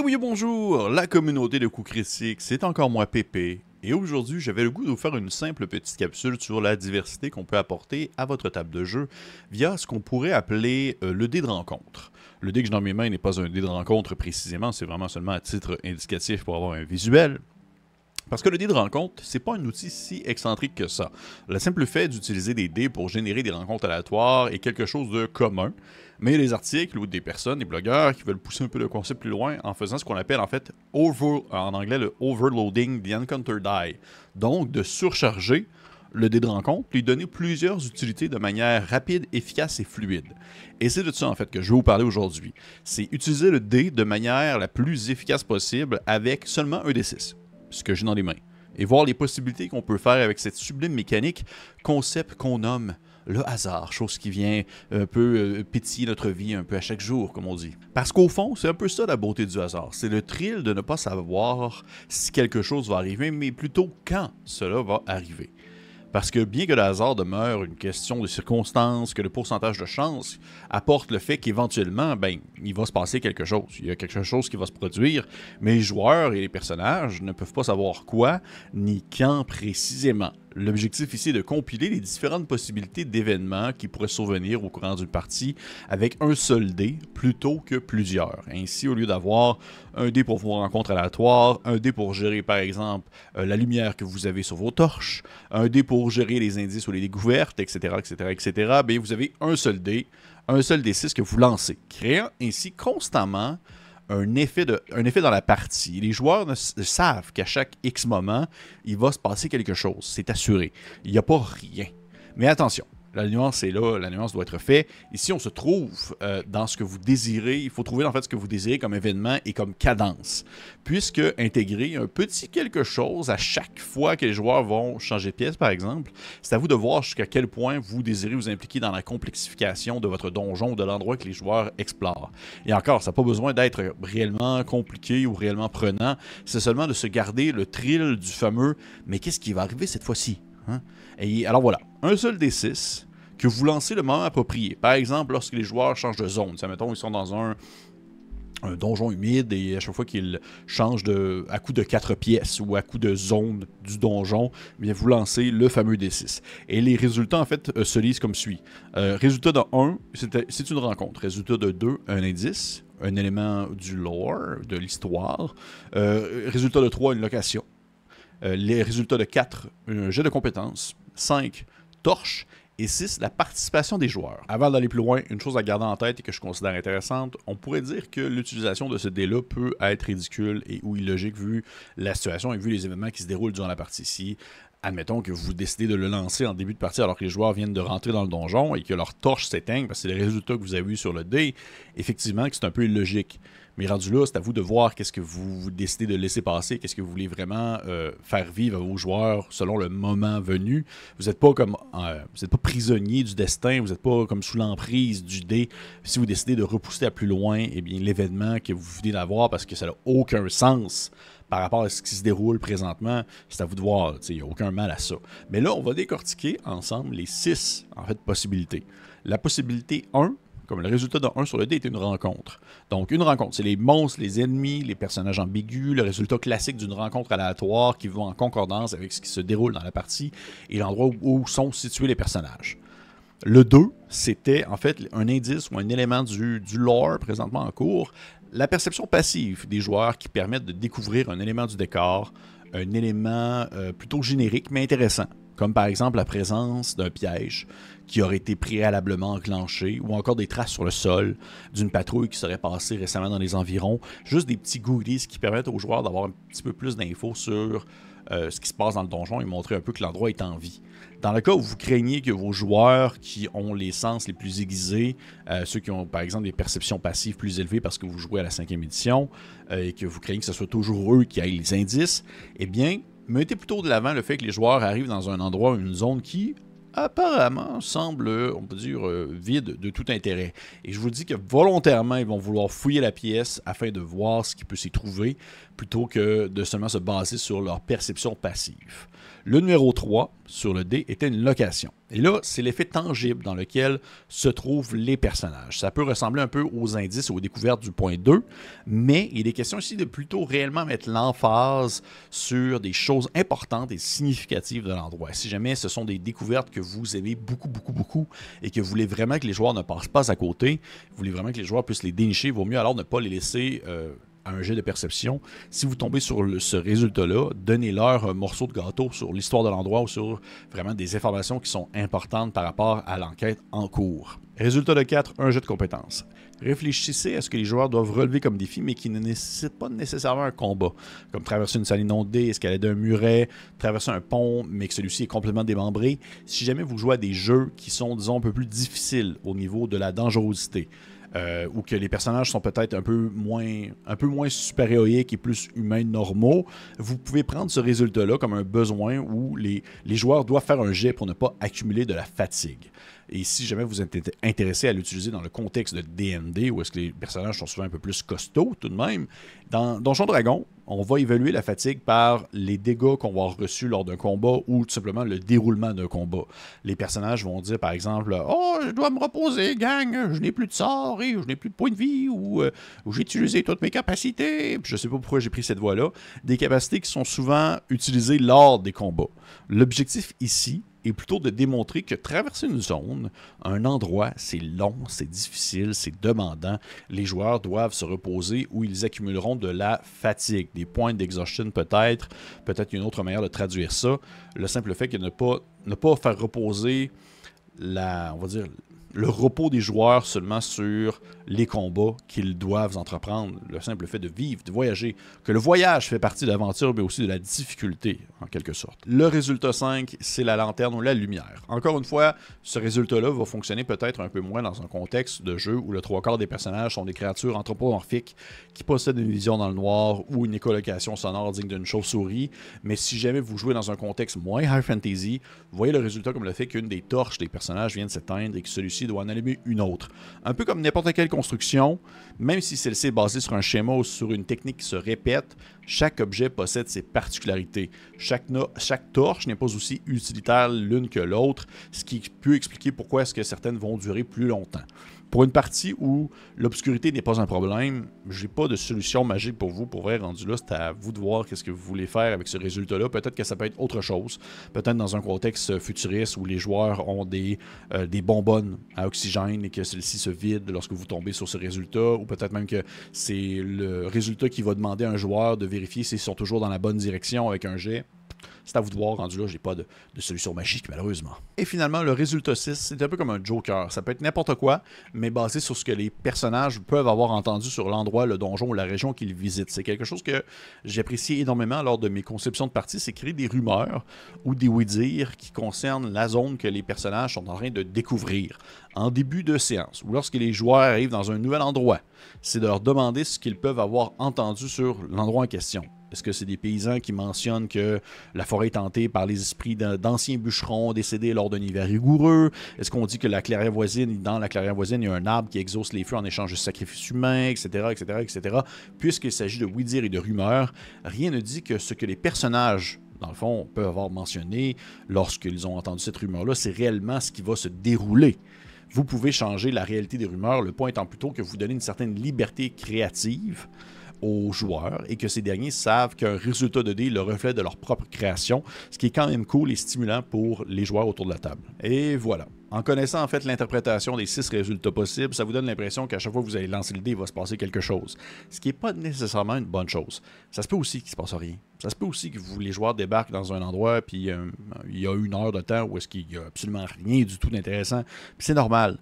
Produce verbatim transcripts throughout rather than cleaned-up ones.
Et oui, bonjour, la communauté de Coup Critique, c'est encore moi Pépé, et aujourd'hui j'avais le goût de vous faire une simple petite capsule sur la diversité qu'on peut apporter à votre table de jeu via ce qu'on pourrait appeler euh, le dé de rencontre. Le dé que j'ai dans mes mains n'est pas un dé de rencontre précisément, c'est vraiment seulement à titre indicatif pour avoir un visuel. Parce que le dé de rencontre, c'est pas un outil si excentrique que ça. Le simple fait d'utiliser des dés pour générer des rencontres aléatoires est quelque chose de commun, mais les articles ou des personnes, des blogueurs qui veulent pousser un peu le concept plus loin en faisant ce qu'on appelle en fait over, en anglais le overloading the encounter die, donc de surcharger le dé de rencontre, lui donner plusieurs utilités de manière rapide, efficace et fluide. Et c'est de ça en fait que je vais vous parler aujourd'hui. C'est utiliser le dé de manière la plus efficace possible avec seulement un D six. Ce que j'ai dans les mains, et voir les possibilités qu'on peut faire avec cette sublime mécanique, concept qu'on nomme le hasard, chose qui vient un peu pétiller notre vie un peu à chaque jour, comme on dit. Parce qu'au fond, c'est un peu ça la beauté du hasard, c'est le thrill de ne pas savoir si quelque chose va arriver, mais plutôt quand cela va arriver. Parce que bien que le hasard demeure une question de circonstances, que le pourcentage de chance apporte le fait qu'éventuellement, ben, il va se passer quelque chose. Il y a quelque chose qui va se produire, mais les joueurs et les personnages ne peuvent pas savoir quoi ni quand précisément. L'objectif ici est de compiler les différentes possibilités d'événements qui pourraient survenir au courant d'une partie avec un seul dé plutôt que plusieurs. Ainsi, au lieu d'avoir un dé pour vos rencontres aléatoires, un dé pour gérer par exemple euh, la lumière que vous avez sur vos torches, un dé pour gérer les indices ou les découvertes, et cetera, et cetera, et cetera, bien, vous avez un seul dé, un seul D six que vous lancez, créant ainsi constamment Un effet, de, un effet dans la partie. Les joueurs ne savent qu'à chaque X moment, il va se passer quelque chose. C'est assuré. Il n'y a pas rien. Mais attention, la nuance est là, la nuance doit être faite. Ici, on se trouve euh, dans ce que vous désirez. Il faut trouver en fait ce que vous désirez comme événement et comme cadence. Puisque intégrer un petit quelque chose à chaque fois que les joueurs vont changer de pièce, par exemple, c'est à vous de voir jusqu'à quel point vous désirez vous impliquer dans la complexification de votre donjon ou de l'endroit que les joueurs explorent. Et encore, ça n'a pas besoin d'être réellement compliqué ou réellement prenant. C'est seulement de se garder le thrill du fameux « mais qu'est-ce qui va arriver cette fois-ci » hein? Et alors voilà, un seul D six que vous lancez le moment approprié. Par exemple, lorsque les joueurs changent de zone. Ça, mettons, ils sont dans un... un donjon humide et à chaque fois qu'il change de, à coup de quatre pièces ou à coup de zone du donjon, bien vous lancez le fameux D six. Et les résultats en fait euh, se lisent comme suit. Euh, résultat de un, c'est une rencontre. Résultat de deux, un indice, un élément du lore, de l'histoire. Euh, résultat de trois, une location. Euh, les résultats de quatre, un jet de compétences. cinq, torche. Et six, la participation des joueurs. Avant d'aller plus loin, une chose à garder en tête et que je considère intéressante, on pourrait dire que l'utilisation de ce dé-là peut être ridicule et ou illogique vu la situation et vu les événements qui se déroulent durant la partie ici. Admettons que vous décidez de le lancer en début de partie alors que les joueurs viennent de rentrer dans le donjon et que leur torche s'éteigne parce que c'est les résultats que vous avez eu sur le dé. Effectivement, c'est un peu illogique. Mais rendu là, c'est à vous de voir qu'est-ce que vous décidez de laisser passer, qu'est-ce que vous voulez vraiment euh, faire vivre à vos joueurs selon le moment venu. Vous n'êtes pas comme euh, vous n'êtes pas prisonnier du destin, vous n'êtes pas comme sous l'emprise du dé. Si vous décidez de repousser à plus loin, eh bien l'événement que vous venez d'avoir parce que ça n'a aucun sens par rapport à ce qui se déroule présentement, c'est à vous de voir. Il n'y a aucun mal à ça. Mais là, on va décortiquer ensemble les six en fait, possibilités. La possibilité un, comme le résultat de un sur le dé, est une rencontre. Donc, une rencontre, c'est les monstres, les ennemis, les personnages ambigus, le résultat classique d'une rencontre aléatoire qui va en concordance avec ce qui se déroule dans la partie et l'endroit où sont situés les personnages. Le deux, c'était en fait un indice ou un élément du, du lore présentement en cours. La perception passive des joueurs qui permettent de découvrir un élément du décor, un élément euh, plutôt générique mais intéressant, comme par exemple la présence d'un piège qui aurait été préalablement enclenché ou encore des traces sur le sol d'une patrouille qui serait passée récemment dans les environs. Juste des petits goodies qui permettent aux joueurs d'avoir un petit peu plus d'infos sur euh, ce qui se passe dans le donjon et montrer un peu que l'endroit est en vie. Dans le cas où vous craignez que vos joueurs qui ont les sens les plus aiguisés, euh, ceux qui ont par exemple des perceptions passives plus élevées parce que vous jouez à la cinquième édition euh, et que vous craignez que ce soit toujours eux qui aient les indices, eh bien, mettez plutôt de l'avant le fait que les joueurs arrivent dans un endroit, une zone qui apparemment semble, on peut dire, euh, vide de tout intérêt. Et je vous dis que volontairement, ils vont vouloir fouiller la pièce afin de voir ce qui peut s'y trouver plutôt que de seulement se baser sur leur perception passive. Le numéro trois sur le dé était une location. Et là, c'est l'effet tangible dans lequel se trouvent les personnages. Ça peut ressembler un peu aux indices, aux découvertes du point deux, mais il est question ici de plutôt réellement mettre l'emphase sur des choses importantes et significatives de l'endroit. Si jamais ce sont des découvertes que vous aimez beaucoup, beaucoup, beaucoup, et que vous voulez vraiment que les joueurs ne passent pas à côté, vous voulez vraiment que les joueurs puissent les dénicher, il vaut mieux alors ne pas les laisser... Euh, à un jet de perception. Si vous tombez sur le, ce résultat-là, donnez-leur un morceau de gâteau sur l'histoire de l'endroit ou sur vraiment des informations qui sont importantes par rapport à l'enquête en cours. Résultat de quatre, un jet de compétences. Réfléchissez à ce que les joueurs doivent relever comme défi, mais qui ne nécessite pas nécessairement un combat, comme traverser une salle inondée, escalader un muret, traverser un pont, mais que celui-ci est complètement démembré. Si jamais vous jouez à des jeux qui sont, disons, un peu plus difficiles au niveau de la dangerosité, Euh, ou que les personnages sont peut-être un peu moins, un peu moins super-héroïques et plus humains normaux, vous pouvez prendre ce résultat-là comme un besoin où les, les joueurs doivent faire un jet pour ne pas accumuler de la fatigue. Et si jamais vous êtes intéressé à l'utiliser dans le contexte de D and D, où est-ce que les personnages sont souvent un peu plus costauds tout de même, dans Donjon Dragon, on va évaluer la fatigue par les dégâts qu'on va avoir reçus lors d'un combat ou tout simplement le déroulement d'un combat. Les personnages vont dire par exemple « Oh, je dois me reposer, gang, je n'ai plus de sort, et je n'ai plus de points de vie » ou euh, « J'ai utilisé toutes mes capacités ». Je ne sais pas pourquoi j'ai pris cette voie-là. Des capacités qui sont souvent utilisées lors des combats. L'objectif ici est plutôt de démontrer que traverser une zone, un endroit, c'est long, c'est difficile, c'est demandant. Les joueurs doivent se reposer ou ils accumuleront de la fatigue, des points d'exhaustion peut-être, peut-être une autre manière de traduire ça. Le simple fait que ne pas, ne pas faire reposer la, on va dire, le repos des joueurs seulement sur les combats qu'ils doivent entreprendre, le simple fait de vivre, de voyager, que le voyage fait partie de l'aventure, mais aussi de la difficulté, en quelque sorte. Le résultat cinq, c'est la lanterne ou la lumière. Encore une fois, ce résultat-là va fonctionner peut-être un peu moins dans un contexte de jeu où le trois quarts des personnages sont des créatures anthropomorphiques qui possèdent une vision dans le noir ou une écholocation sonore digne d'une chauve-souris, mais si jamais vous jouez dans un contexte moins high fantasy, voyez le résultat comme le fait qu'une des torches des personnages vient de s'éteindre et que celui-ci doit en allumer une autre. Un peu comme n'importe quelle construction, même si celle-ci est basée sur un schéma ou sur une technique qui se répète, chaque objet possède ses particularités. Chaque, no chaque torche n'est pas aussi utilitaire l'une que l'autre, ce qui peut expliquer pourquoi est-ce que certaines vont durer plus longtemps. Pour une partie où l'obscurité n'est pas un problème, j'ai pas de solution magique pour vous. Pour vrai, rendu là, c'est à vous de voir qu'est-ce que vous voulez faire avec ce résultat-là. Peut-être que ça peut être autre chose. Peut-être dans un contexte futuriste où les joueurs ont des, euh, des bonbonnes à oxygène et que celles-ci se vident lorsque vous tombez sur ce résultat. Ou peut-être même que c'est le résultat qui va demander à un joueur de vérifier s'ils sont toujours dans la bonne direction avec un jet. C'est à vous de voir, rendu là, j'ai pas de, de solution magique, malheureusement. Et finalement, le résultat six, c'est un peu comme un joker. Ça peut être n'importe quoi, mais basé sur ce que les personnages peuvent avoir entendu sur l'endroit, le donjon ou la région qu'ils visitent. C'est quelque chose que j'apprécie énormément lors de mes conceptions de parties, c'est créer des rumeurs ou des oui-dire qui concernent la zone que les personnages sont en train de découvrir en début de séance, ou lorsque les joueurs arrivent dans un nouvel endroit. C'est de leur demander ce qu'ils peuvent avoir entendu sur l'endroit en question. Est-ce que c'est des paysans qui mentionnent que la forêt est hantée par les esprits d'anciens bûcherons décédés lors d'un hiver rigoureux? Est-ce qu'on dit que la clairière voisine, dans la clairière voisine, il y a un arbre qui exauce les feux en échange de sacrifices humains, et cetera, et cetera, et cetera. Puisqu'il s'agit de oui-dire et de rumeurs, rien ne dit que ce que les personnages, dans le fond, peuvent avoir mentionné lorsqu'ils ont entendu cette rumeur-là, c'est réellement ce qui va se dérouler. Vous pouvez changer la réalité des rumeurs, le point étant plutôt que vous donnez une certaine liberté créative aux joueurs et que ces derniers savent qu'un résultat de dé est le reflet de leur propre création, ce qui est quand même cool et stimulant pour les joueurs autour de la table. Et voilà. En connaissant en fait l'interprétation des six résultats possibles, ça vous donne l'impression qu'à chaque fois que vous allez lancer le dé, il va se passer quelque chose. Ce qui n'est pas nécessairement une bonne chose. Ça se peut aussi qu'il ne se passe rien. Ça se peut aussi que vous, les joueurs débarquent dans un endroit puis euh, il y a une heure de temps où est-ce qu'il n'y a absolument rien du tout d'intéressant. C'est normal.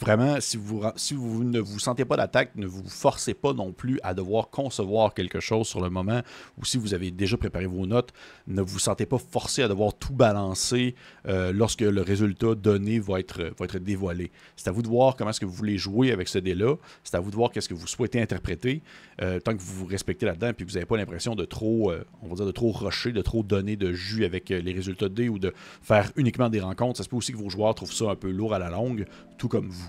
Vraiment, si vous, si vous ne vous sentez pas d'attaque, ne vous forcez pas non plus à devoir concevoir quelque chose sur le moment, ou si vous avez déjà préparé vos notes, ne vous sentez pas forcé à devoir tout balancer euh, lorsque le résultat donné va être, va être dévoilé. C'est à vous de voir comment est-ce que vous voulez jouer avec ce dé-là, c'est à vous de voir qu'est-ce que vous souhaitez interpréter, euh, tant que vous vous respectez là-dedans et que vous n'avez pas l'impression de trop, euh, on va dire, de trop rusher, de trop donner de jus avec euh, les résultats de dé ou de faire uniquement des rencontres. Ça se peut aussi que vos joueurs trouvent ça un peu lourd à la longue, tout comme vous.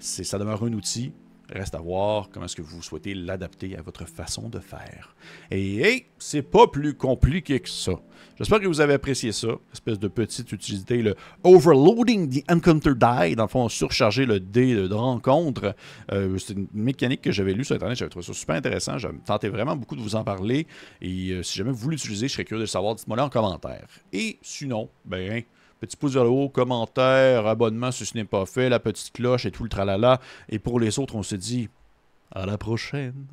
Ça demeure un outil, Reste à voir comment est-ce que vous souhaitez l'adapter à votre façon de faire. Et, et c'est pas plus compliqué que ça. J'espère que vous avez apprécié ça. Espèce de petite utilité, le overloading the encounter die. Dans le fond, surcharger le dé de rencontre. Euh, c'est une mécanique que j'avais lue sur Internet. J'avais trouvé ça super intéressant. Je tentais vraiment beaucoup de vous en parler. Et euh, si jamais vous l'utilisez, je serais curieux de le savoir. Dites-moi en commentaire. Et sinon, ben... petit pouce vers le haut, commentaire, abonnement si ce n'est pas fait, la petite cloche et tout le tralala. Et pour les autres, on se dit à la prochaine.